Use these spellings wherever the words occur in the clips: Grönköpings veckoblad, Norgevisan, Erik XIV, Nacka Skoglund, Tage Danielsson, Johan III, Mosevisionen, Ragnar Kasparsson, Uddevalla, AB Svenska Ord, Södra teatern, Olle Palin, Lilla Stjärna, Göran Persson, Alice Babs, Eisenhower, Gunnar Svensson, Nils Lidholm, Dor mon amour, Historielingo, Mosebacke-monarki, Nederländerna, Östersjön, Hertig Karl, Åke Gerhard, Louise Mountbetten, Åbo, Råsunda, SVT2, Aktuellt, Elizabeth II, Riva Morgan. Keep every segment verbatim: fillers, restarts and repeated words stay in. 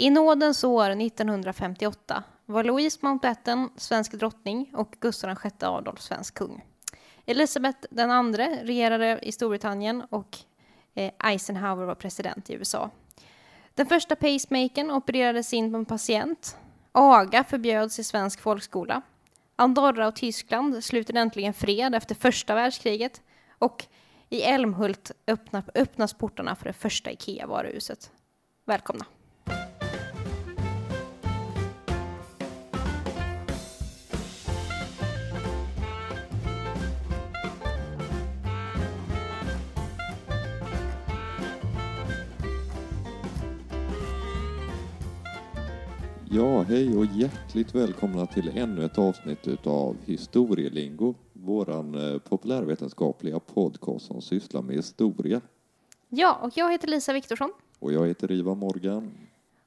I nådens år nittonhundrafemtioåtta var Louise Mountbetten svensk drottning och Gustav den sjätte Adolf svensk kung. Elizabeth den andra regerade i Storbritannien och Eisenhower var president i U S A. Den första pacemakern opererades in på en patient. Aga förbjöds i svensk folkskola. Andorra och Tyskland slutade äntligen fred efter första världskriget. Och i Älmhult öppna, öppnas portarna för det första IKEA-varuhuset. Välkomna! Ja, hej och hjärtligt välkomna till ännu ett avsnitt av Historielingo, våran populärvetenskapliga podcast som sysslar med historia. Ja, och jag heter Lisa Viktorsson. Och jag heter Riva Morgan.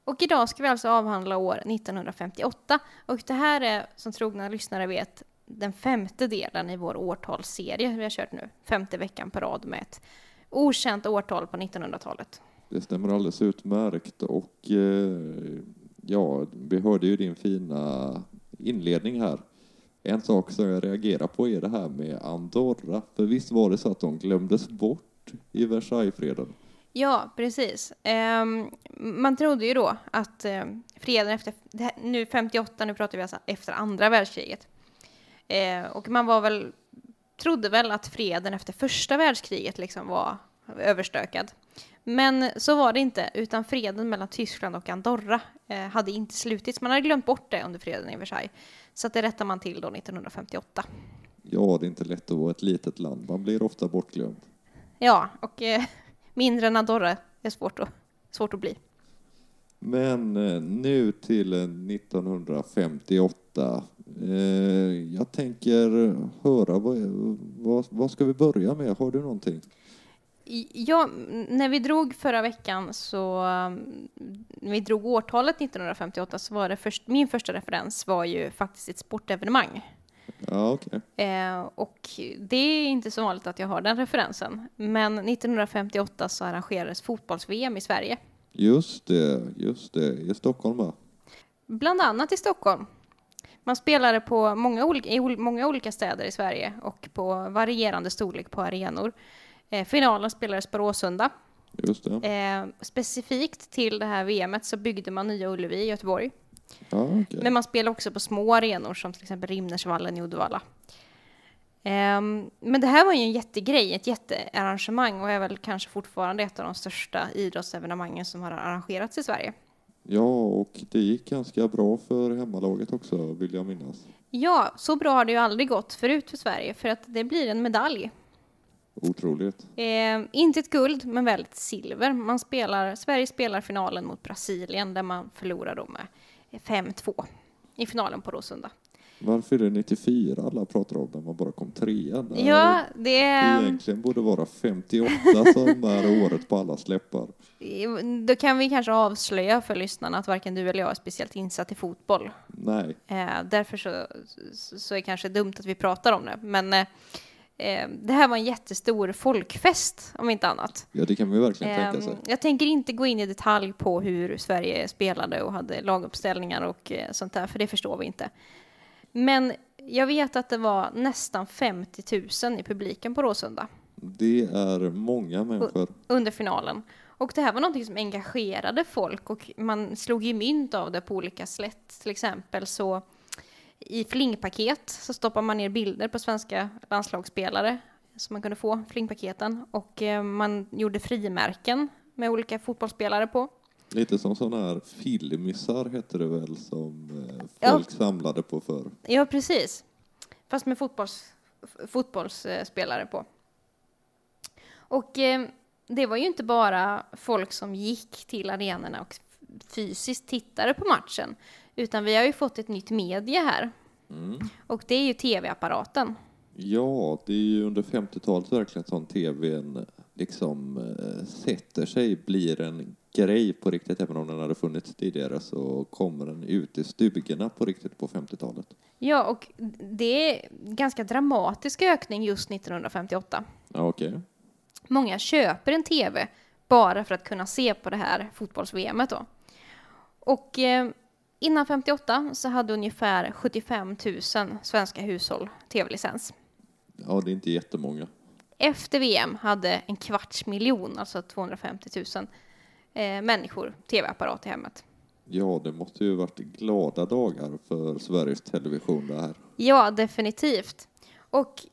Och idag ska vi alltså avhandla år nittonhundrafemtioåtta. Och det här är, som trogna lyssnare vet, den femte delen i vår årtalsserie vi har kört nu. Femte veckan på rad med ett okänt årtal på nittonhundratalet. Det stämmer alldeles utmärkt och... Eh... Ja, vi hörde ju din fina inledning här. En sak som jag reagerar på är det här med Andorra. För visst var det så att de glömdes bort i Versailles-freden? Ja, precis. Um, man trodde ju då att um, freden efter, nu femtioåtta, nu pratar vi alltså efter andra världskriget. Uh, och man var väl, trodde väl att freden efter första världskriget liksom var överstökad. Men så var det inte, utan freden mellan Tyskland och Andorra eh, hade inte slutits. Man hade glömt bort det under freden i Versailles. Så att det rättar man till då nittonhundrafemtioåtta. Ja, det är inte lätt att vara ett litet land. Man blir ofta bortglömd. Ja, och eh, mindre än Andorra är svårt att, svårt att bli. Men eh, nu till nittonhundrafemtioåtta. Eh, jag tänker höra, vad, vad, vad ska vi börja med? Har du någonting? Ja, när vi drog förra veckan så, när vi drog årtalet nittonhundrafemtioåtta så var det först, min första referens var ju faktiskt ett sportevenemang. Ja, okej. Okay. Eh, och det är inte så vanligt att jag har den referensen. Men nittonhundrafemtioåtta så arrangerades fotbolls-V M i Sverige. Just det, just det. I Stockholm va? Bland annat i Stockholm. Man spelade på många olika, i många olika städer i Sverige och på varierande storlek på arenor. Finalen spelades på Råsunda. Just det. Eh, specifikt till det här V M:et så byggde man Nya Ullevi i Göteborg. Ah, okay. Men man spelade också på små arenor som till exempel Rimnersvallen i Uddevalla. Eh, men det här var ju en jättegrej, ett jättearrangemang och är väl kanske fortfarande ett av de största idrottsevenemangen som har arrangerats i Sverige. Ja, och det gick ganska bra för hemmalaget också, vill jag minnas. Ja, så bra har det ju aldrig gått förut för Sverige för att det blir en medalj. Otroligt. Eh, inte ett guld, men väldigt silver. Man spelar, Sverige spelar finalen mot Brasilien där man förlorar då med fem två i finalen på Råsunda. Varför är det nittiofyra alla pratar om när man bara kom trea? Ja, det är... Egentligen borde vara femtioåtta som är året på alla släppar. Då kan vi kanske avslöja för lyssnarna att varken du eller jag är speciellt insatt i fotboll. Nej. Eh, därför så, så är det kanske dumt att vi pratar om det, men... Eh, Det här var en jättestor folkfest, om inte annat. Ja, det kan man ju verkligen tänka sig. Jag tänker inte gå in i detalj på hur Sverige spelade och hade laguppställningar och sånt där, för det förstår vi inte. Men jag vet att det var nästan femtio tusen i publiken på Råsunda. Det är många människor. Under finalen. Och det här var något som engagerade folk och man slog ju mynt av det på olika slätt, till exempel så... I flingpaket så stoppar man ner bilder på svenska landslagsspelare som man kunde få, flingpaketen. Och eh, man gjorde frimärken med olika fotbollsspelare på. Lite som sådana här filmisar heter det väl som eh, folk ja. samlade på förr. Ja, precis. Fast med fotbolls, fotbollsspelare på. Och eh, det var ju inte bara folk som gick till arenorna och fysiskt tittade på matchen. Utan vi har ju fått ett nytt medie här. Mm. Och det är ju tv-apparaten. Ja, det är ju under femtiotalet verkligen som tvn liksom äh, sätter sig, blir en grej på riktigt. Även om den hade funnits tidigare så kommer den ut i stugorna på riktigt på femtiotalet. Ja, och det är ganska dramatisk ökning just nittonhundrafemtioåtta. Ja, okej. Okay. Många köper en tv bara för att kunna se på det här fotbolls-V M:et då. Och eh, innan femtioåtta så hade ungefär sjuttiofem tusen svenska hushåll tv-licens. Ja, det är inte jättemånga. Efter V M hade en kvarts miljon, alltså tvåhundrafemtio tusen eh, människor tv-apparat i hemmet. Ja, det måste ju varit glada dagar för Sveriges Television det här. Ja, definitivt. Och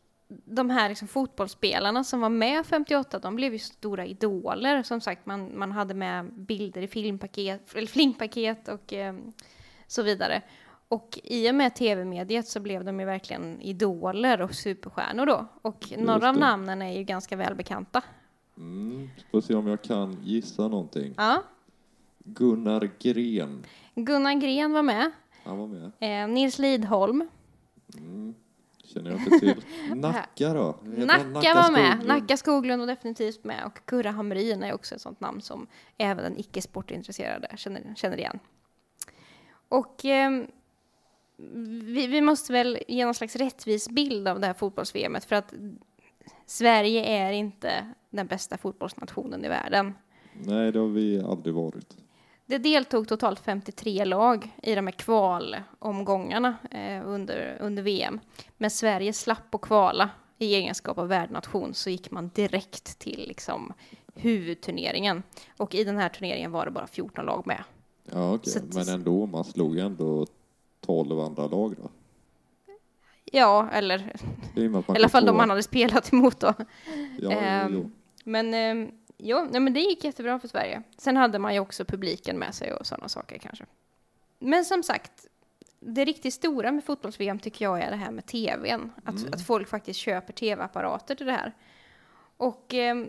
de här liksom fotbollsspelarna som var med femtioåtta, de blev ju stora idoler. Som sagt, man, man hade med bilder i filmpaket, eller flingpaket och eh, så vidare. Och i och med tv-mediet så blev de ju verkligen idoler och superstjärnor då. Och några av namnen är ju ganska välbekanta. Mm, får se om jag kan gissa någonting. Ja. Gunnar Gren. Gunnar Gren var med. Han var med. Eh, Nils Lidholm. Mm. Känner jag inte till. Nacka då? Nacka, Nacka var med. Skoglund. Nacka Skoglund var definitivt med. Och Kurra Hamrin är också ett sånt namn som även den icke-sportintresserade känner, känner igen. Och eh, vi, vi måste väl ge någon slags rättvis bild av det här fotbolls-V M:et. För att Sverige är inte den bästa fotbollsnationen i världen. Nej, det har vi aldrig varit. Det deltog totalt femtiotre lag i de här kvalomgångarna eh, under, under V M. Men Sverige slapp och kvala i egenskap av värdnation, så gick man direkt till liksom, huvudturneringen. Och i den här turneringen var det bara fjorton lag med. Ja, okej. Okay. Men ändå, man slog ändå tolv andra lag då? Ja, eller i alla fall de man hade spelat emot då. Ja, eh, jo. Men... Eh, Jo, nej, men det gick jättebra för Sverige. Sen hade man ju också publiken med sig och sådana saker kanske. Men som sagt, det riktigt stora med fotbolls-V M tycker jag är det här med tvn. Att, mm. att folk faktiskt köper tv-apparater till det här. Och eh,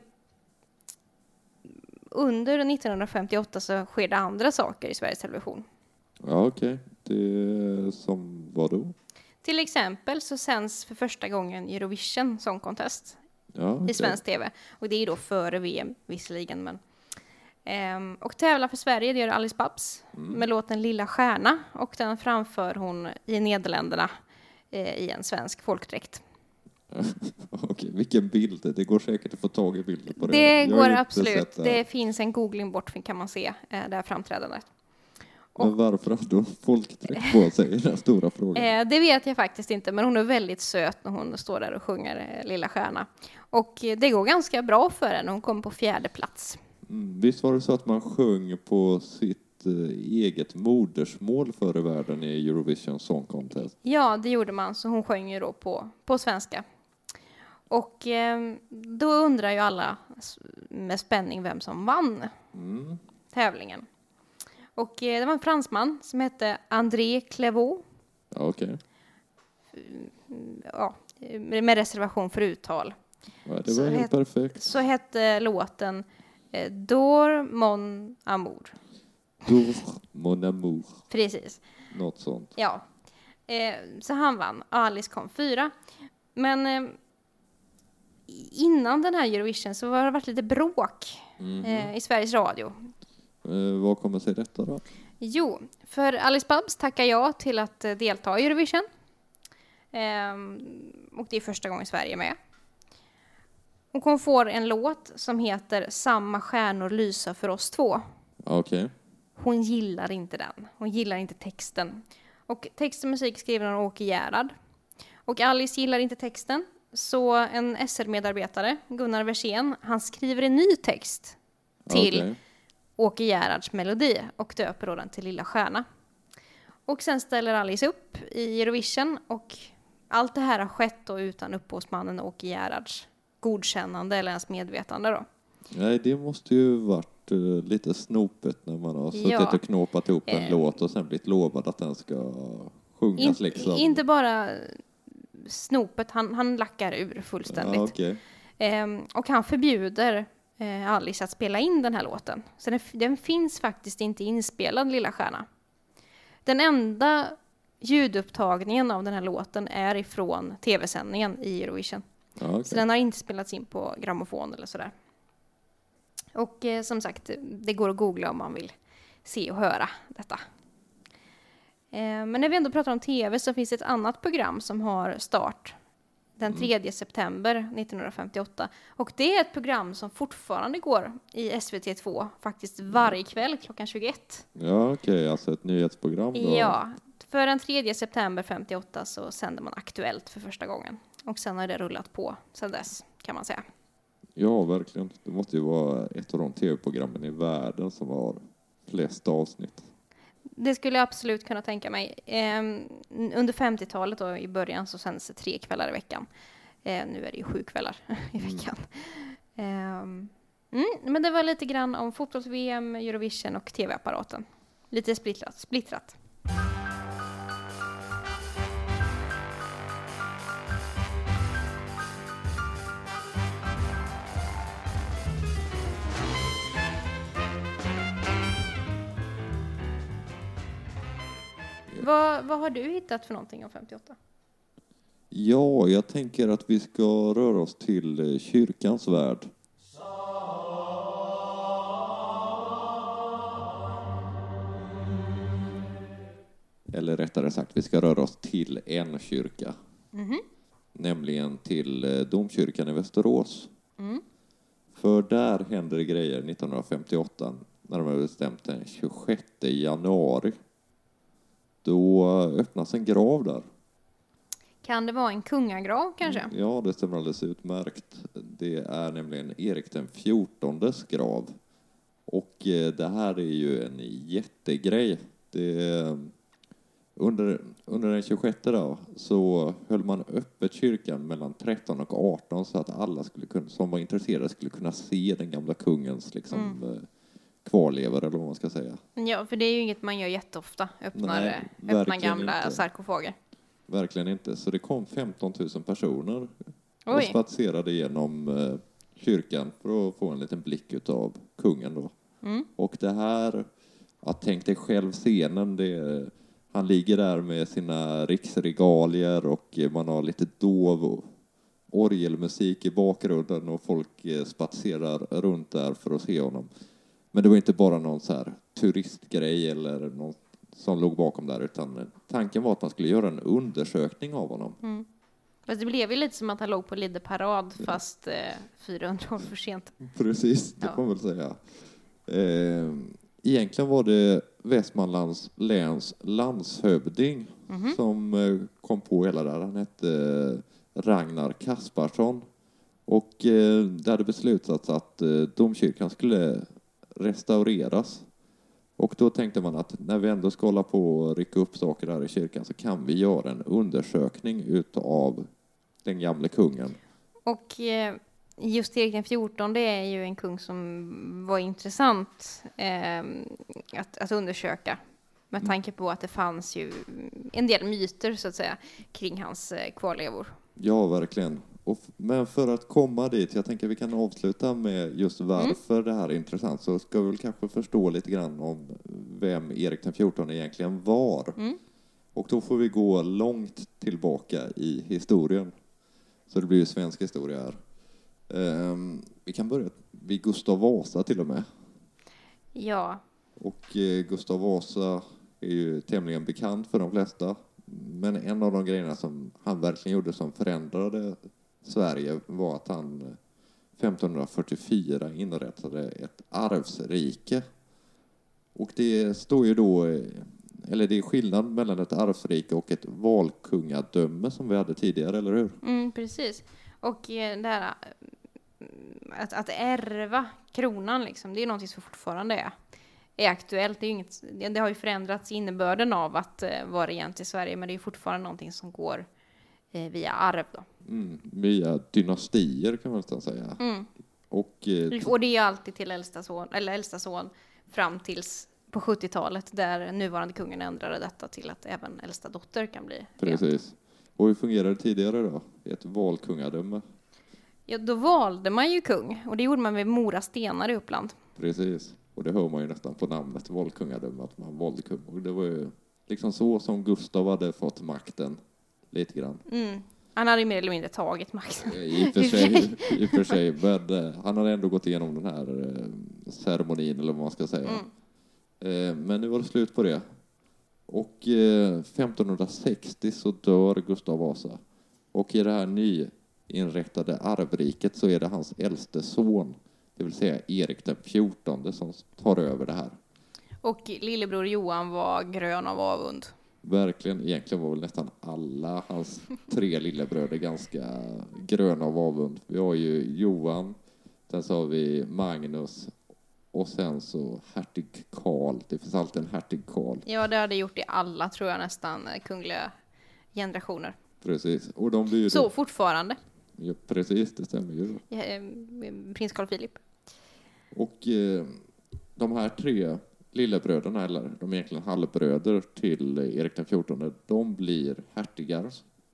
under nittonhundrafemtioåtta så sker det andra saker i Sveriges Television. Ja, okej. Okay. Det som vadå? Till exempel så sänds för första gången Eurovision Song Contest. Ja, okay. I svensk tv. Och det är då före V M visserligen. Men. Ehm, och tävlar för Sverige, det gör Alice Babs. Mm. Med låten Lilla Stjärna. Och den framför hon i Nederländerna eh, i en svensk folkdräkt. Okej, vilken bild. Det går säkert att få tag i bilder på det. Det Jag går absolut. Det. det finns en googling bort, kan man se eh, det här framträdandet. Och, men varför har då folkdräkt på sig? Den stora frågan. Eh, det vet jag faktiskt inte, men hon är väldigt söt när hon står där och sjunger Lilla Stjärna. Och det går ganska bra för henne. Hon kom på fjärde plats. Mm, visst var det så att man sjöng på sitt eh, eget modersmål för i världen i Eurovision Song Contest? Ja, det gjorde man. Så hon sjöng ju då på, på svenska. Och eh, då undrar ju alla med spänning vem som vann mm. tävlingen. Och det var en fransman som hette André Clévaux. Ja, okej. Ja, med reservation för uttal. Ja, det var så helt het, perfekt. Så hette låten Dor mon amour. Dor mon amour. Precis. Något sånt. Ja. Så han vann. Alice kom fyra. Men innan den här Eurovision så var det varit lite bråk mm. i Sveriges Radio. Eh, vad kommer sig detta då? Jo, för Alice Babs tackar jag till att delta i Eurovision. Ehm, och det är första gången Sverige är med. Och hon får en låt som heter Samma stjärnor lysa för oss två. Okej. Okay. Hon gillar inte den. Hon gillar inte texten. Och text och musik skriver hon Åke Gerhard. Och Alice gillar inte texten. Så en S R-medarbetare, Gunnar Svensson, han skriver en ny text till... Okay. Åke Gerhards melodi och döper då den till Lilla Stjärna. Och sen ställer Alice upp i Eurovision och allt det här har skett då utan upphovsmannen Åke Gerhards godkännande eller ens medvetande då. Nej, det måste ju varit uh, lite snopet när man har suttit ja. och knåpat ihop en uh, låt och sen blivit lovad att den ska sjungas in, liksom. Inte bara snopet, han, han lackar ur fullständigt. Ja, okay. um, och han förbjuder Alice att spela in den här låten. Så den, den finns faktiskt inte inspelad, Lilla Stjärna. Den enda ljudupptagningen av den här låten är ifrån tv-sändningen i Eurovision. Ja, okay. Så den har inte spelats in på grammofon eller sådär. Och eh, som sagt, det går att googla om man vill se och höra detta. Eh, men när vi ändå pratar om tv så finns ett annat program som har start den tredje september nittonhundrafemtioåtta. Och det är ett program som fortfarande går i S V T två faktiskt varje kväll klockan tjugoett. Ja, okej. Okay. Alltså ett nyhetsprogram då. Ja, för den tredje september femtioåtta så sänder man Aktuellt för första gången. Och sen har det rullat på sedan dess, kan man säga. Ja, verkligen. Det måste ju vara ett av de tv-programmen i världen som har flest avsnitt. Det skulle jag absolut kunna tänka mig. Eh, under femtiotalet då, i början så sändes det tre kvällar i veckan. Eh, nu är det ju sju kvällar i veckan. Mm. Eh, mm, men det var lite grann om fotbolls-V M, Eurovision och tv-apparaten. Lite splittrat. splittrat. Vad, vad har du hittat för någonting om femtioåtta? Ja, jag tänker att vi ska röra oss till kyrkans värld. Eller rättare sagt, vi ska röra oss till en kyrka. Mm-hmm. Nämligen till domkyrkan i Västerås. Mm. För där händer grejer nittonhundrafemtioåtta, närmare bestämt den tjugosjätte januari. Då öppnas en grav där. Kan det vara en kungagrav kanske? Ja, det stämmer alldeles utmärkt. Det är nämligen Erik den fjortondes grav. Och det här är ju en jättegrej. Det, under, under den tjugosjätte då, så höll man öppet kyrkan mellan tretton och arton så att alla skulle kunna, som var intresserade skulle kunna se den gamla kungens liksom... Mm. Kvarlever eller vad man ska säga. Ja, för det är ju inget man gör jätteofta. Öppnar, Nej, öppnar gamla inte. sarkofager. Verkligen inte. Så det kom femton tusen personer. Oj. Och spatserade genom kyrkan för att få en liten blick utav kungen då. Mm. Och det här, att tänk dig själv scenen, det, han ligger där med sina riksregalier och man har lite dov orgelmusik i bakgrunden och folk spatserar runt där för att se honom. Men det var inte bara någon så här turistgrej eller någon som låg bakom där, utan tanken var att man skulle göra en undersökning av honom. Mm. Fast det blev ju lite som att han låg på Lidde parad fast eh, fyrahundra år för sent. Precis, det ja. Får man väl säga. Eh, egentligen var det Västmanlands läns landshövding mm-hmm. som eh, kom på hela det här. Han hette eh, Ragnar Kasparsson. Och eh, det hade beslutats att eh, domkyrkan skulle restaureras. Och då tänkte man att när vi ändå ska hålla på och rycka upp saker här i kyrkan så kan vi göra en undersökning utav den gamla kungen. Och just Erik fjorton, det är ju en kung som var intressant eh, att, att undersöka med tanke på att det fanns ju en del myter så att säga kring hans kvarlevor. Ja, verkligen. Men för att komma dit, jag tänker vi kan avsluta med just varför mm. det här är intressant, så ska vi väl kanske förstå lite grann om vem Erik den fjortonde egentligen var. Mm. Och då får vi gå långt tillbaka i historien. Så det blir ju svensk historia här. Um, vi kan börja vid Gustav Vasa till och med. Ja. Och eh, Gustav Vasa är ju tämligen bekant för de flesta. Men en av de grejerna som han verkligen gjorde som förändrade Sverige var att han femtonhundrafyrtiofyra inrättade ett arvsrike. Och det står ju då, eller det är skillnad mellan ett arvsrike och ett valkungadöme som vi hade tidigare, eller hur? Mm, precis. Och det här att, att ärva kronan liksom, det är någonting som fortfarande är. är aktuellt. Det, är inget, det har ju förändrats innebörden av att vara regent i Sverige, men det är fortfarande någonting som går via arv då. Mm, via dynastier kan man nästan säga. Mm. Och, och det är ju alltid till äldsta son, eller äldsta son fram tills på sjuttiotalet där nuvarande kungen ändrade detta till att även äldsta dotter kan bli regent. Precis. Och hur fungerade det tidigare då? Ett valkungadöme? Ja, då valde man ju kung, och det gjorde man vid Mora stenar i Uppland. Precis. Och det hör man ju nästan på namnet valkungadöme, att man valde kung. Och det var ju liksom så som Gustav hade fått makten lite grann. Mm. Han hade ju mer eller mindre tagit makten. I för sig, i för sig. Men han hade ändå gått igenom den här ceremonin eller vad man ska säga. Mm. Men nu var det slut på det. Och femtonhundrasextio så dör Gustav Vasa. Och i det här nyinrättade arvriket så är det hans äldste son, det vill säga Erik den fjortonde, som tar över det här. Och lillebror Johan var grön av avund. Verkligen, egentligen var väl nästan alla hans tre lillebröder ganska gröna av avund. Vi har ju Johan, sen så har vi Magnus och sen så Hertig Karl. Det finns alltid en Hertig Karl. Ja, det har det gjort i alla, tror jag, nästan kungliga generationer. Precis. Och de blir så då... fortfarande. Ja, precis, det stämmer ju. Ja, prins Carl Philip. Och eh, de här tre lillebröderna, eller de är egentligen halvbröder till Erik den fjortonde, de blir hertigar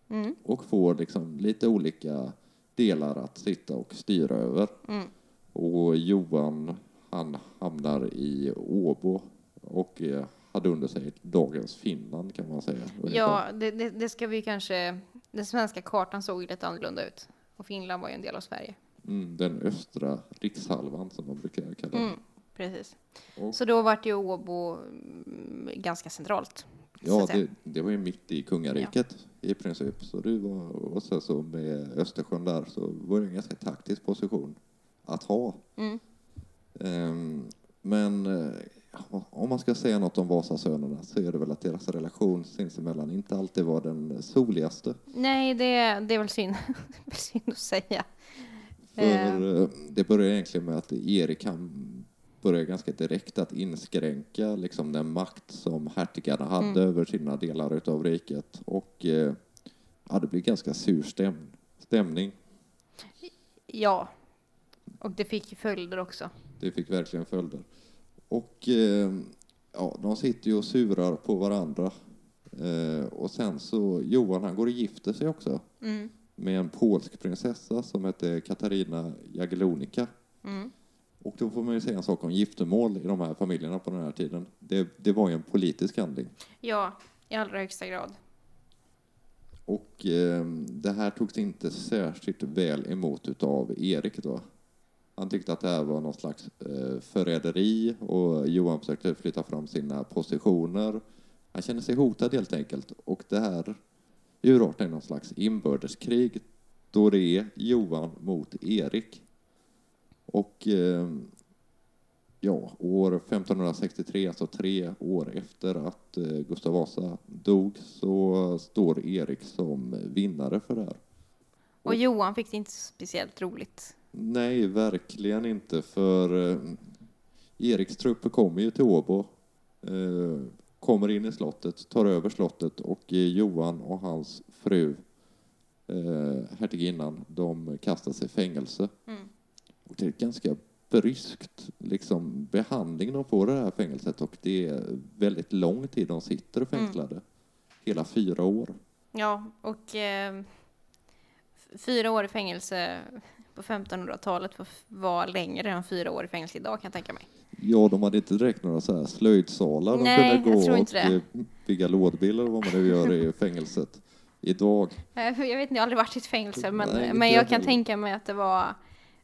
mm. och får liksom lite olika delar att sitta och styra över. Mm. Och Johan, han hamnar i Åbo och eh, hade under sig dagens Finland, kan man säga. Ja, det, det, det ska vi kanske... Den svenska kartan såg ju lite annorlunda ut. Och Finland var ju en del av Sverige. Mm, den östra rikshalvan som man brukar kalla det. Mm, precis. Och, så då var det ju Åbo ganska centralt. Ja, det, det var ju mitt i kungariket ja. I princip. Så det var, och sen så med Östersjön där så var det en ganska taktisk position att ha. Mm. Um, men... Om man ska säga något om Vasasönerna så är det väl att deras relation sinsemellan inte alltid var den soligaste. Nej, det, det är väl synd. Det är synd att säga. För det börjar egentligen med att Erik börjar ganska direkt att inskränka liksom den makt som hertigarna hade mm. över sina delar av riket. Och ja, det blir ganska sur stäm- stämning. Ja, och det fick följder också. Det fick verkligen följder. Och eh, ja, de sitter ju och surar på varandra. Eh, och sen så, Johan han går och gifter sig också. Mm. Med en polsk prinsessa som heter Katarina Jagiellonika. Mm. Och då får man ju säga en sak om giftermål i de här familjerna på den här tiden. Det, det var ju en politisk handling. Ja, i allra högsta grad. Och eh, det här togs inte särskilt väl emot utav Erik då. Han tyckte att det här var någon slags eh, förräderi och Johan försökte flytta fram sina positioner. Han kände sig hotad helt enkelt. Och det här urartade i någon slags inbördeskrig då det är Johan mot Erik. Och eh, ja, år femton sextiotre, alltså tre år efter att eh, Gustav Vasa dog, så står Erik som vinnare för det här. Och, och Johan fick det inte speciellt roligt. Nej, verkligen inte, för eh, Eriks trupper kommer ju till Åbo, eh, kommer in i slottet, tar över slottet och eh, Johan och hans fru, eh, hertiginnan, de kastas i fängelse. Mm. Och det är ganska bryskt liksom, behandling de får i det här fängelset och det är väldigt lång tid de sitter och fängslade, mm. hela fyra år. Ja, och eh, fyra år i fängelse... På femtonhundratalet var längre än fyra år i fängelse idag, kan jag tänka mig. Ja, de hade inte direkt några så här slöjdsalar. De Nej, kunde gå och det. bygga lådbilar och vad man nu gör i fängelset idag. Jag vet inte, jag har aldrig varit i ett fängelse. Men, Nej, men jag, jag kan tänka mig att det var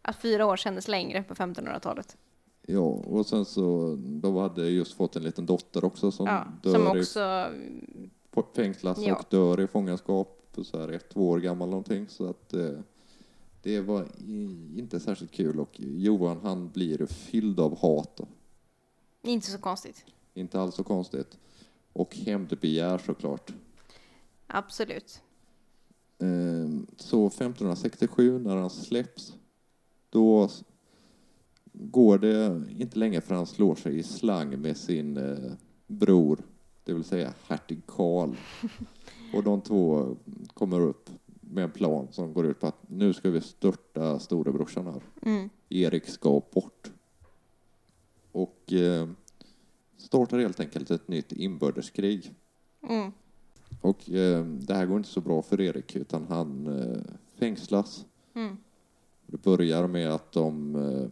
att fyra år kändes längre på femtonhundratalet. Ja, och sen så de hade just fått en liten dotter också som ja, dör som också... i fängslas ja. och dör i fångenskap. Så här ett, två år gammal någonting. Så att... Det var inte särskilt kul och Johan han blir fylld av hat. Inte så konstigt. Inte alls så konstigt. Och hämndbegär såklart. Absolut. Så femton sextiosju när han släpps, då går det inte länge för han slår sig i slang med sin bror, det vill säga hertig Karl. Och de två kommer upp med en plan som går ut på att nu ska vi störta storebrorsan här. Mm. Erik ska bort. Och eh, startar helt enkelt ett nytt inbördeskrig. Mm. Och eh, det här går inte så bra för Erik utan han eh, fängslas. Mm. Det börjar med att de eh,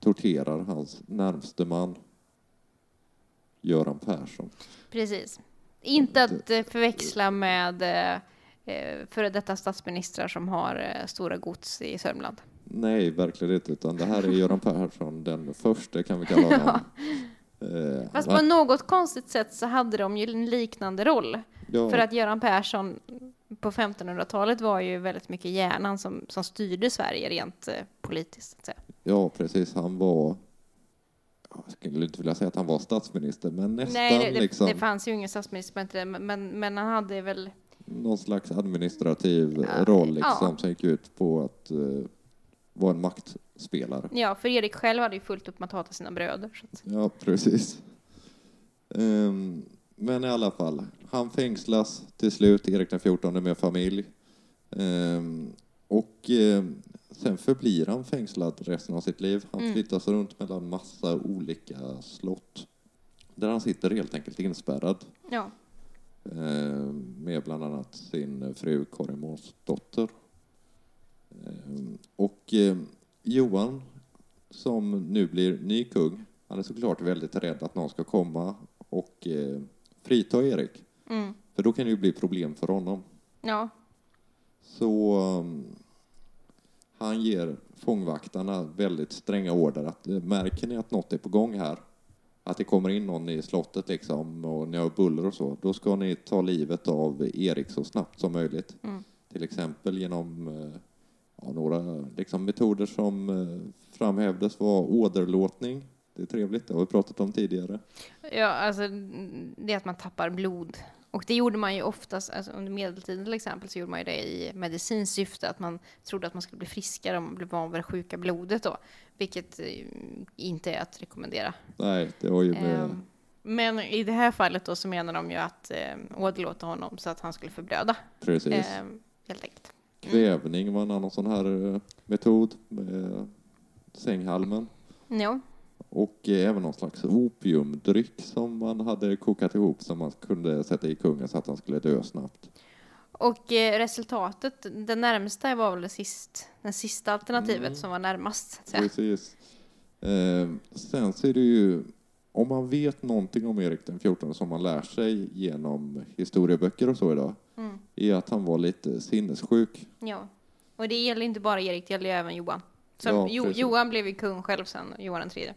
torterar hans närmste man Göran Persson. Precis. Inte att eh, förväxla med... Eh, för detta statsministrar som har stora gods i Sörmland. Nej, verkligen inte. Utan det här är Göran Persson, den första kan vi kalla honom. Ja. eh, Fast på något konstigt sätt så hade de ju en liknande roll. Ja. För att Göran Persson på femtonhundratalet var ju väldigt mycket hjärnan som, som styrde Sverige rent eh, politiskt. Så. Ja, precis. Han var... Jag skulle inte vilja säga att han var statsminister, men nästan. Nej, det, liksom... det fanns ju ingen statsminister, men, men han hade väl... någon slags administrativ ja, roll liksom, ja. som gick ut på att uh, vara en maktspelare. Ja, för Erik själv hade ju fullt upp med att hata sina bröder. Så att... Ja, precis. Um, men i alla fall, han fängslas till slut, Erik den fjortonde med familj. Um, och um, sen förblir han fängslad resten av sitt liv. Han mm. flyttas runt mellan massa olika slott. Där han sitter helt enkelt inspärrad. Ja. Med bland annat sin fru Karin Månsdotter. Och Johan, som nu blir ny kung, han är såklart väldigt rädd att någon ska komma och frita Erik. Mm. För då kan det ju bli problem för honom. Ja. Så han ger fångvaktarna väldigt stränga order att märker ni att något är på gång här, att det kommer in någon i slottet liksom, och ni har buller och så, då ska ni ta livet av Erik så snabbt som möjligt. Mm. Till exempel genom ja, några liksom, metoder som framhävdes var åderlåtning. Det är trevligt, det har vi pratat om tidigare. Ja, alltså det är att man tappar blod. Och det gjorde man ju oftast, alltså, under medeltiden till exempel så gjorde man ju det i medicinskt syfte, att man trodde att man skulle bli friskare om man blev van vid det sjuka blodet då, vilket inte är att rekommendera. Nej, det var ju med... Um, men i det här fallet då så menar de ju att um, åderlåta honom så att han skulle förblöda. Precis. Um, helt enkelt. Mm. Kvävning var en annan sån här uh, metod med uh, sänghalmen. Ja. Och även någon slags opiumdryck som man hade kokat ihop som man kunde sätta i kungen så att han skulle dö snabbt. Och eh, resultatet, det närmsta var väl sist, den sista alternativet mm. som var närmast. Så. Precis. Eh, sen så är det ju, om man vet någonting om Erik den fjortonde som man lär sig genom historieböcker och så idag, mm. är att han var lite sinnessjuk. Ja, och det gäller inte bara Erik, det gäller även Johan. Som, ja, jo, Johan blev ju kung själv sen, Johan den tredje.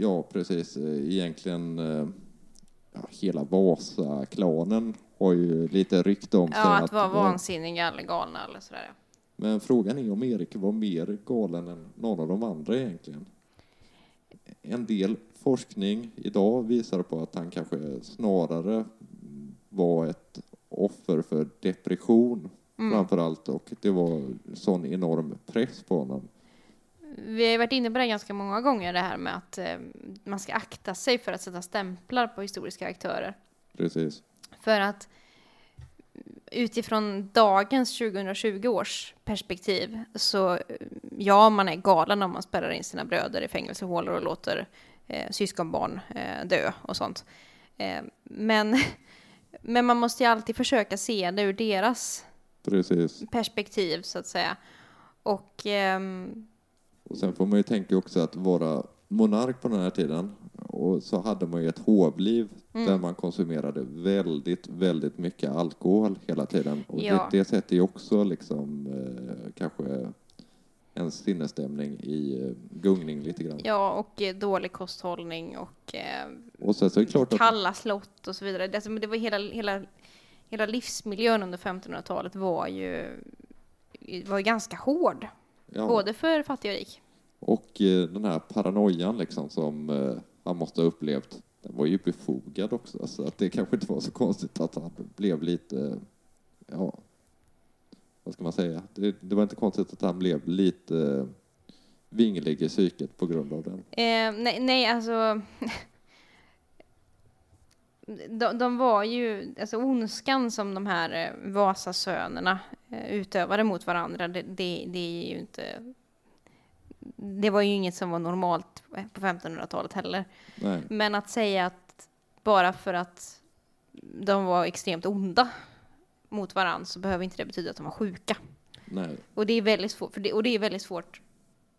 Ja, precis. Egentligen ja, hela Vasa-klanen har ju lite rykt om sig. Ja, att, att vara vansinniga eller galna eller sådär. Men frågan är om Erik var mer galen än någon av de andra egentligen. En del forskning idag visar på att han kanske snarare var ett offer för depression mm. framförallt. Och det var sån enorm press på honom. Vi har varit inne på det ganska många gånger, det här med att eh, man ska akta sig för att sätta stämplar på historiska aktörer. Precis. För att utifrån dagens tjugotjugo års perspektiv så ja, man är galen om man spärrar in sina bröder i fängelsehålor och låter eh, syskonbarn eh, dö och sånt. Eh, men, men man måste ju alltid försöka se det ur deras Precis. Perspektiv så att säga. Och... Eh, Och sen får man ju tänka också att vara monark på den här tiden, och så hade man ju ett hovliv mm. där man konsumerade väldigt, väldigt mycket alkohol hela tiden. Och ja. det, det sätter ju också liksom eh, kanske en sinnesstämning i gungning lite grann. Ja, och eh, dålig kosthållning och, eh, och sen så är det klart kalla att... slott och så vidare. Det, det var hela, hela, hela livsmiljön under femtonhundratalet var ju var ganska hård. Ja. Både för fattig och rik. Och eh, den här paranoian liksom, som eh, han måste ha upplevt, den var ju befogad också. Så att det kanske inte var så konstigt att han blev lite, eh, ja, vad ska man säga? Det, det var inte konstigt att han blev lite eh, vinglig i psyket på grund av den. Eh, nej, nej, alltså... de, de var ju, alltså ondskan som de här Vasasönerna utövade mot varandra, det, det, det är ju inte, det var ju inget som var normalt på femtonhundratalet heller. Nej. Men att säga att bara för att de var extremt onda mot varandra så behöver inte det betyda att de var sjuka. Nej. Och det är väldigt svårt, för det, och det är väldigt svårt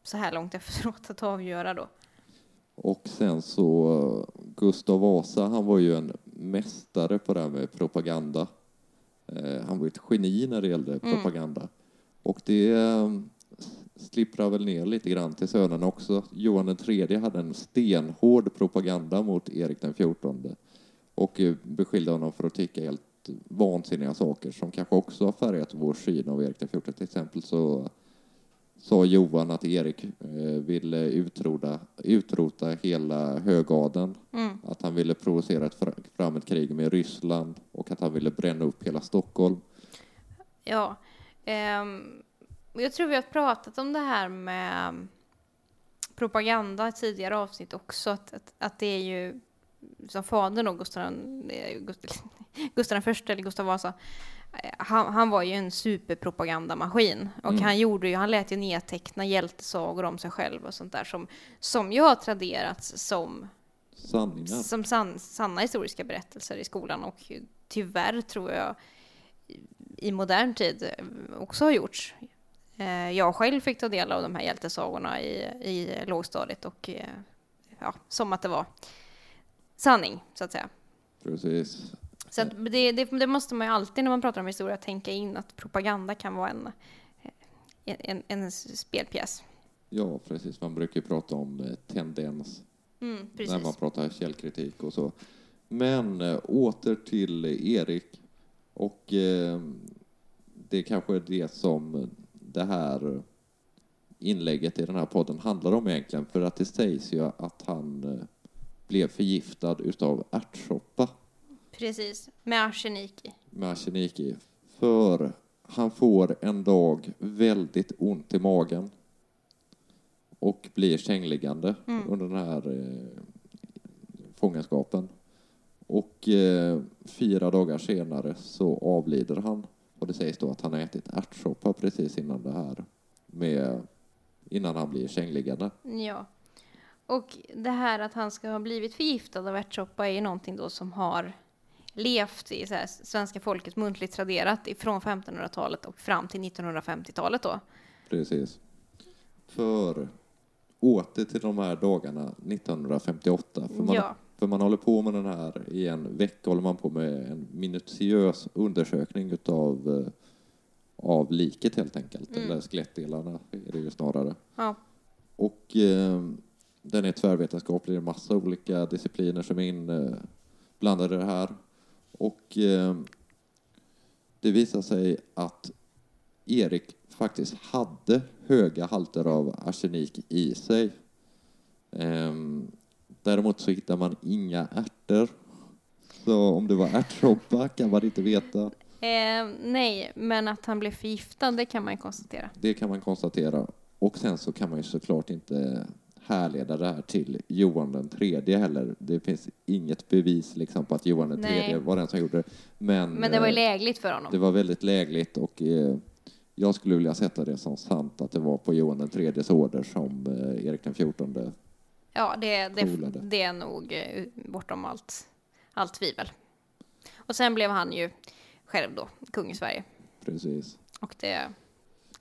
så här långt efteråt att avgöra då. Och sen så Gustav Vasa, han var ju en mästare på det här med propaganda. Eh, han var ett geni när det gällde mm. propaganda. Och det eh, slipprade väl ner lite grann till sönerna också. Johan den tredje hade en stenhård propaganda mot Erik den fjortonde. Och beskyllde honom för att tycka helt vansinniga saker som kanske också har färgat vår syn av Erik den fjortonde. Till exempel så sa Johan att Erik ville utroda, utrota hela högaden. Mm. Att han ville provocera ett fram ett krig med Ryssland och att han ville bränna upp hela Stockholm. Ja, ehm, jag tror vi har pratat om det här med propaganda i tidigare avsnitt också. Att, att, att det är ju som fadern och Gustav, Gustav den förste eller Gustav Vasa. Han, han var ju en superpropagandamaskin och mm. han gjorde ju, han lät ju nedteckna hjältesagor om sig själv och sånt där som, som jag har traderats som, som san, sanna historiska berättelser i skolan, och tyvärr tror jag i modern tid också har gjorts. Jag själv fick ta del av de här hjältesagorna i, i lågstadiet och ja, som att det var sanning så att säga. Precis. Så att det, det, det måste man ju alltid när man pratar om historia tänka in att propaganda kan vara en, en, en spelpjäs. Ja, precis. Man brukar ju prata om tendens mm, när man pratar källkritik och så. Men åter till Erik, och eh, det är kanske det som det här inlägget i den här podden handlar om egentligen, för att det sägs ju att han blev förgiftad utav ärtsoppa. Precis, med arsenik. Med arsenik. För han får en dag väldigt ont i magen och blir sängliggande mm. under den här eh, fångenskapen. Och eh, fyra dagar senare så avlider han. Och det sägs då att han har ätit ärtsoppa precis innan det här. Med, innan han blir sängliggande. Ja. Och det här att han ska ha blivit förgiftad av ärtsoppa är ju någonting då som har levt i så här, svenska folket muntligt traderat från femtonhundratalet och fram till nittonhundrafemtiotalet då. Precis. För åter till de här dagarna nittonhundrafemtioåtta. För man, ja. för man håller på med den här i en vecka, håller man på med en minutiös undersökning utav, av liket helt enkelt. Mm. Eller skelettdelarna är det ju snarare. Ja. Och eh, den är tvärvetenskaplig. Det är en massa olika discipliner som är inblandade i det här. Och eh, det visar sig att Erik faktiskt hade höga halter av arsenik i sig. Eh, däremot så hittar man inga ärtor. Så om det var ärtsoppa kan man inte veta. Eh, nej, men att han blev förgiftad, det kan man konstatera. Det kan man konstatera. Och sen så kan man ju såklart inte härleda det här till Johan den tredje heller. Det finns inget bevis liksom på att Johan den tredje var den som gjorde det. Men, Men det var ju lägligt för honom. Det var väldigt lägligt, och eh, jag skulle vilja sätta det som sant att det var på Johan den tredjes order som eh, Erik den fjortonde. Ja, det, det, det är nog eh, bortom allt, allt tvivel. Och sen blev han ju själv då kung i Sverige. Precis. Och det...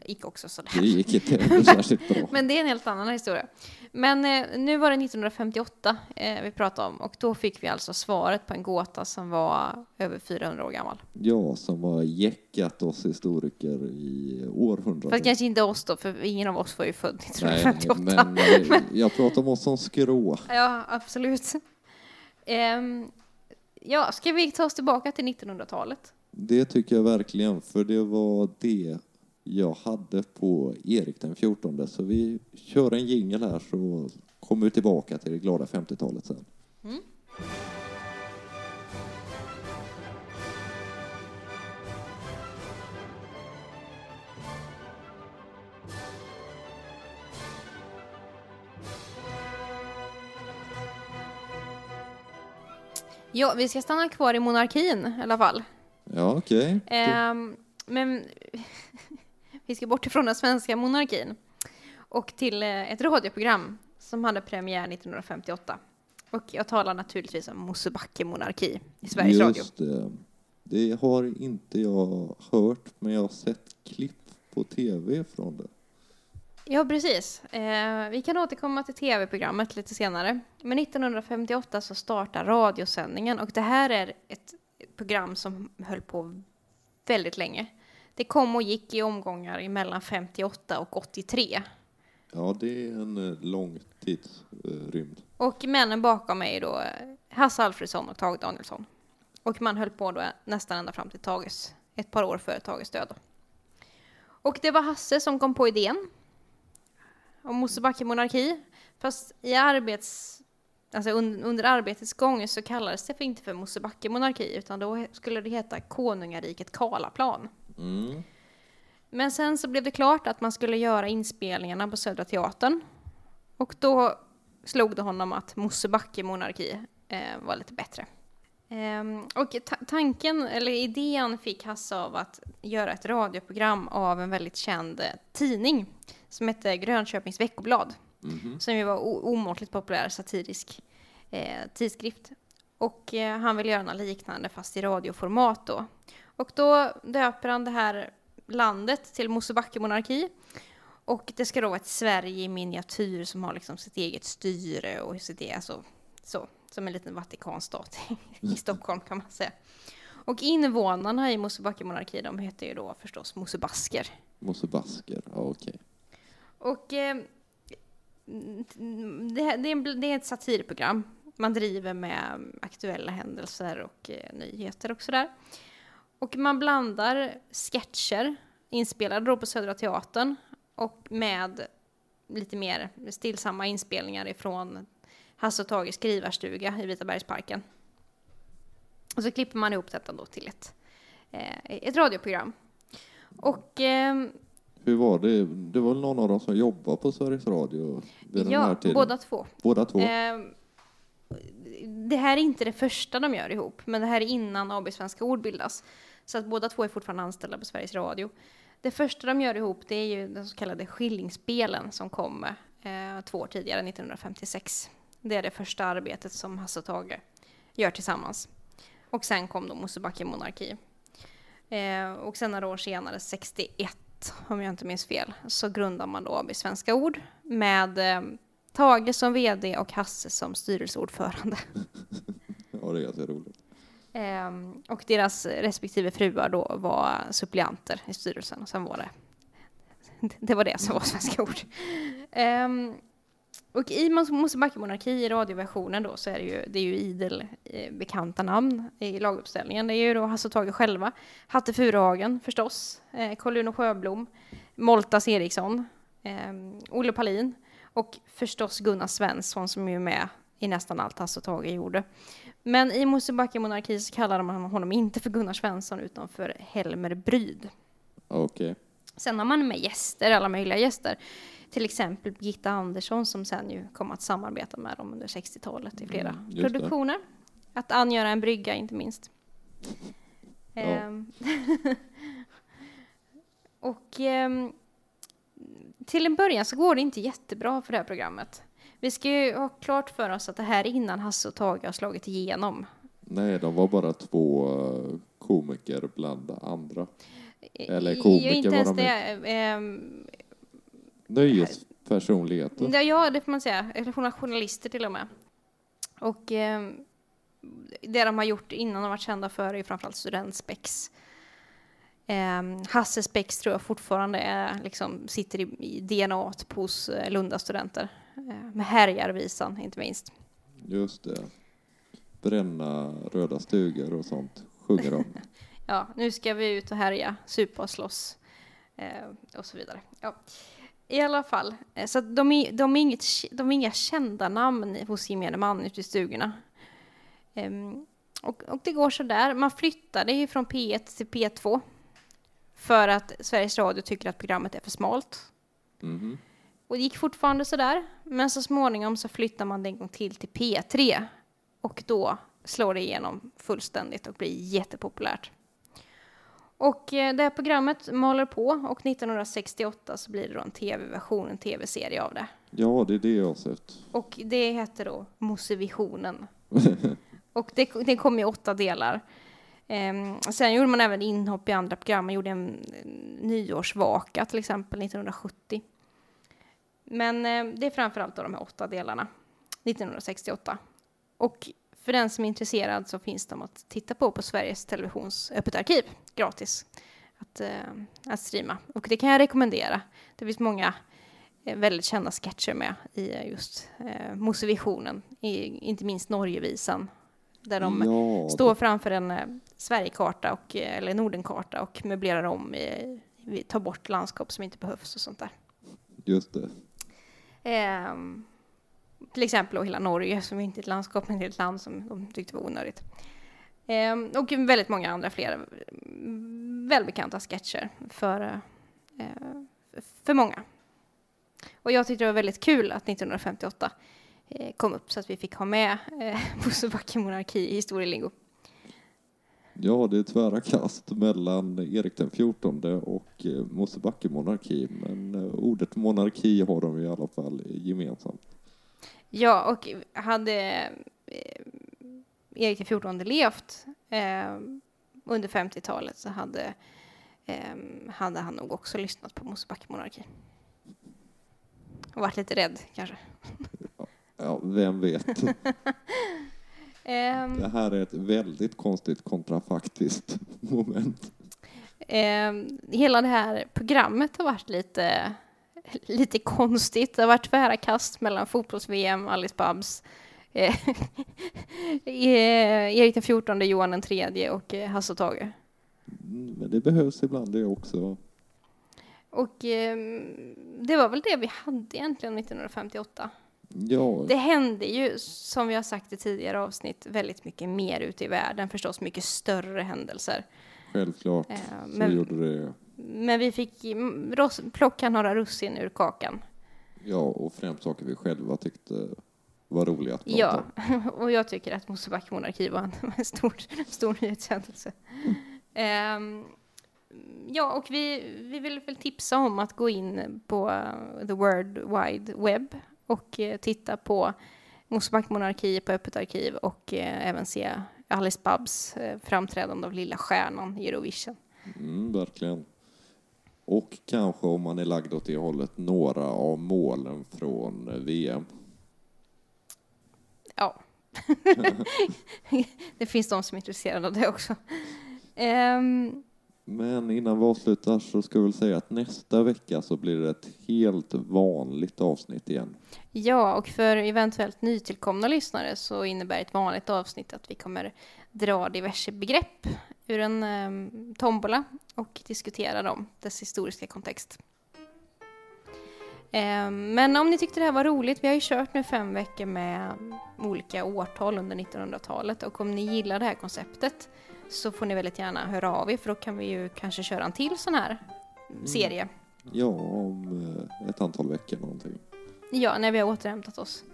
Det gick också sådär. Det gick inte särskilt bra. Men det är en helt annan historia. Men eh, nu var det nittonhundrafemtioåtta eh, vi pratade om. Och då fick vi alltså svaret på en gåta som var över fyrahundra år gammal. Ja, som har jäckat oss historiker i århundraden. Fast kanske inte oss då, för ingen av oss var ju född nittonhundrafemtioåtta. Nej, men, men jag pratar om oss som skrå. Ja, absolut. Um, ja, ska vi ta oss tillbaka till nittonhundratalet? Det tycker jag verkligen, för det var det jag hade på Erik den fjortonde, så vi kör en jingle här så kommer vi tillbaka till det glada femtiotalet sen. Mm. Ja, vi ska stanna kvar i monarkin i alla fall. Ja, okej. Okay. Ehm, men... Vi ska bort ifrån den svenska monarkin och till ett radioprogram som hade premiär nittonhundrafemtioåtta. Och jag talar naturligtvis om Mosebacke-monarki i Sveriges Just Radio. Just det. Det har inte jag hört, men jag har sett klipp på tv från det. Ja, precis. Eh, vi kan återkomma till tv-programmet lite senare. Men nittonhundrafemtioåtta så startar radiosändningen, och det här är ett program som höll på väldigt länge. Det kom och gick i omgångar mellan femtioåtta och åttiotre. Ja, det är en lång tidsrymd. Och männen bakom är då Hasse Alfredsson och Tage Danielsson. Och man höll på då nästan ända fram till Tages, ett par år före Tages död. Och det var Hasse som kom på idén om Mosebacke-monarki. Fast i arbets, alltså under, under arbetets gång så kallades det för inte för Mosebacke-monarki, utan då skulle det heta Konungariket Karlaplan. Mm. Men sen så blev det klart att man skulle göra inspelningarna på Södra teatern. Och då slog det honom att Mosebacke-monarki eh, var lite bättre. Um, och ta- tanken eller idén fick Hasse av att göra ett radioprogram av en väldigt känd tidning som hette Grönköpings veckoblad, mm-hmm. som ju var o- omåtligt populär satirisk eh, tidskrift, och eh, han ville göra något liknande fast i radioformat då, och då döper han det här landet till Mosebacke-monarki, och det ska då vara ett Sverige i miniatyr som har liksom sitt eget styre och sitt eget så, så. Som en liten Vatikanstat i Stockholm kan man säga. Och invånarna i Mosebacke-monarki, de heter ju då förstås Mosebasker. Mosebasker, ja okej. Okay. Och eh, det, det, är, det är ett satirprogram. Man driver med aktuella händelser och eh, nyheter och sådär. Och man blandar sketcher, inspelade då på Södra teatern, och med lite mer stillsamma inspelningar ifrån Hasse och Tages skrivarstuga i Vitabergsparken. Och så klipper man ihop detta då till ett, eh, ett radioprogram. Och, eh, hur var det? Det var någon av dem som jobbade på Sveriges Radio vid den ja, här tiden? Ja, båda två. Båda två. Eh, det här är inte det första de gör ihop, men det här är innan A B Svenska Ord bildas. Så att båda två är fortfarande anställda på Sveriges Radio. Det första de gör ihop, det är ju den så kallade skillingsspelen som kom eh, två år tidigare, nittonhundrafemtiosex. Det är det första arbetet som Hasse och Tage gör tillsammans. Och sen kom då Mosebacke-monarki. Eh, och sen några år senare, sextioett, om jag inte minns fel, så grundar man då A B Svenska Ord med eh, Tage som vd och Hasse som styrelseordförande. Ja, det är ganska roligt. Eh, och deras respektive fruar då var suppleanter i styrelsen. Och sen var det, det var det som var Svenska Ord. Eh, Och i Mosebacke-monarki i radioversionen då så är det ju, det är ju idel eh, bekanta namn i laguppställningen. Det är ju då Hasse och Tage själva, Hatte Furuhagen förstås, eh, Carl-Uno Sjöblom, Moltas Eriksson, eh, Olle Palin och förstås Gunnar Svensson som är ju med i nästan allt Hasse och Tage gjorde. Men i Mosebacke-monarki så kallar man honom inte för Gunnar Svensson utan för Helmer Bryd. Okej. Okay. Sen har man med gäster, alla möjliga gäster. Till exempel Birgitta Andersson som sen ju kom att samarbeta med dem under sextiotalet i flera mm, produktioner. Det. Att angöra en brygga inte minst. Ja. Ehm. Och ehm, till en början så går det inte jättebra för det här programmet. Vi ska ju ha klart för oss att det här innan Hasse och Tage har slagit igenom. Nej, de var bara två komiker bland andra. Eller komiker inte ens var de det, ehm, nöjespersonligheter. Ja, ja, det får man säga. Eller journalister till och med. Och eh, det de har gjort innan de varit kända för är framförallt studentspex. Eh, Hasse Spex tror jag fortfarande är, liksom, sitter i, i D N A-t hos eh, Lundastudenter. Eh, med härjarvisan, inte minst. Just det. Bränna röda stugor och sånt. Sjunger de. Ja, nu ska vi ut och härja. Supa och slåss. Eh, och så vidare. Ja. I alla fall, så att de, är, de, är inget, de är inga kända namn hos gemene man ute i stugorna. Ehm, och, och det går så där. Man flyttade ju från P ett till P två för att Sveriges Radio tycker att programmet är för smalt. Mm-hmm. Och det gick fortfarande så där. Men så småningom så flyttar man det en gång till till P tre. Och då slår det igenom fullständigt och blir jättepopulärt. Och det här programmet maler på, och nittonhundrasextioåtta så blir det då en tv-version, en tv-serie av det. Ja, det är det jag har sett. Och det heter då Mosevisionen. Och det, det kom i åtta delar. Ehm, sen gjorde man även inhopp i andra program. Man gjorde en, en nyårsvaka till exempel nittonhundrasjuttio. Men eh, det är framförallt då de här åtta delarna, nittonhundrasextioåtta. Och för den som är intresserad så finns de att titta på på Sveriges Televisions öppet arkiv. Gratis att, eh, att streama. Och det kan jag rekommendera. Det finns många eh, väldigt kända sketcher med i just eh, Mosevisionen. I, inte minst Norgevisan. där de ja, står framför en Sverigekarta och, eller Nordenkarta och möblerar om, i, vi tar bort landskap som inte behövs och sånt där. Just det. Ehm, till exempel och hela Norge som inte är ett landskap men ett land som de tyckte var onödigt. Ehm, och väldigt många andra fler välbekanta sketcher för, eh, för många. Och jag tyckte det var väldigt kul att nittonhundrafemtioåtta eh, kom upp så att vi fick ha med eh, Mosebacke-monarki i historielingo. Ja, det är tvära kast mellan Erik den fjortonde och eh, Mosebacke-monarki. Men eh, ordet monarki har de i alla fall gemensamt. Ja, och hade eh, Erik den fjortonde levt eh, under femtiotalet så hade, eh, hade han nog också lyssnat på Mosebacke-monarki. Och varit lite rädd, kanske. Ja, ja vem vet. Det här är ett väldigt konstigt kontrafaktiskt moment. Hela det här programmet har varit lite, lite konstigt. Det har varit tvära kast mellan fotbolls-V M, Alice Babs, Erik den fjortonde, Johan den tredje och Hasse och Tage. Men det behövs ibland det också. Och eh, det var väl det vi hade egentligen nittonhundrafemtioåtta. Ja. Det hände ju, som vi har sagt i tidigare avsnitt, väldigt mycket mer ute i världen. Förstås mycket större händelser. Självklart, eh, så men, gjorde det. Men vi fick ros, plocka några russin ur kakan. Ja, och främst saker vi själva tyckte var roliga att prata. Ja, och jag tycker att Mosebacke-monarki var en stor, stor nyhetshändelse. Mm. Eh, Ja, och vi, vi vill väl tipsa om att gå in på The World Wide Web och titta på Mosebacke-monarki på Öppet arkiv och även se Alice Babs framträdande av Lilla Stjärnan i Eurovision. Mm, verkligen. Och kanske, om man är lagd åt det hållet, några av målen från V M. Ja. Det finns de som är intresserade av det också. Um, Men innan vi avslutar så ska jag väl säga att nästa vecka så blir det ett helt vanligt avsnitt igen. Ja, och för eventuellt nytillkomna lyssnare så innebär ett vanligt avsnitt att vi kommer dra diverse begrepp ur en eh, tombola och diskutera dem, dess historiska kontext. Eh, men om ni tyckte det här var roligt, vi har ju kört nu fem veckor med olika årtal under nittonhundratalet, och om ni gillar det här konceptet så får ni väldigt gärna höra av er, för då kan vi ju kanske köra en till sån här mm. serie. Ja, om ett antal veckor någonting. Ja, när vi har återhämtat oss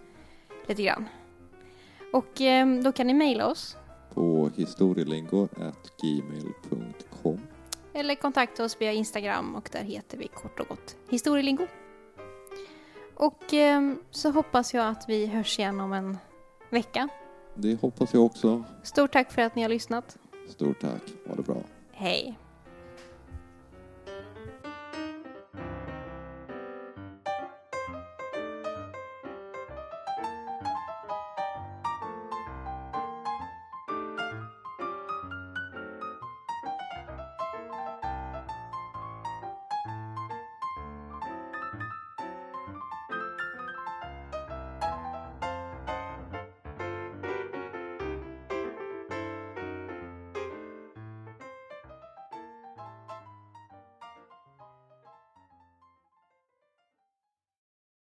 lite grann. Och eh, då kan ni mejla oss på historielingo at gmail dot com eller kontakta oss via Instagram, och där heter vi kort och gott Historielingo. Och eh, så hoppas jag att vi hörs igen om en vecka. Det hoppas jag också. Stort tack för att ni har lyssnat. Stort tack. Ha det bra. Hej.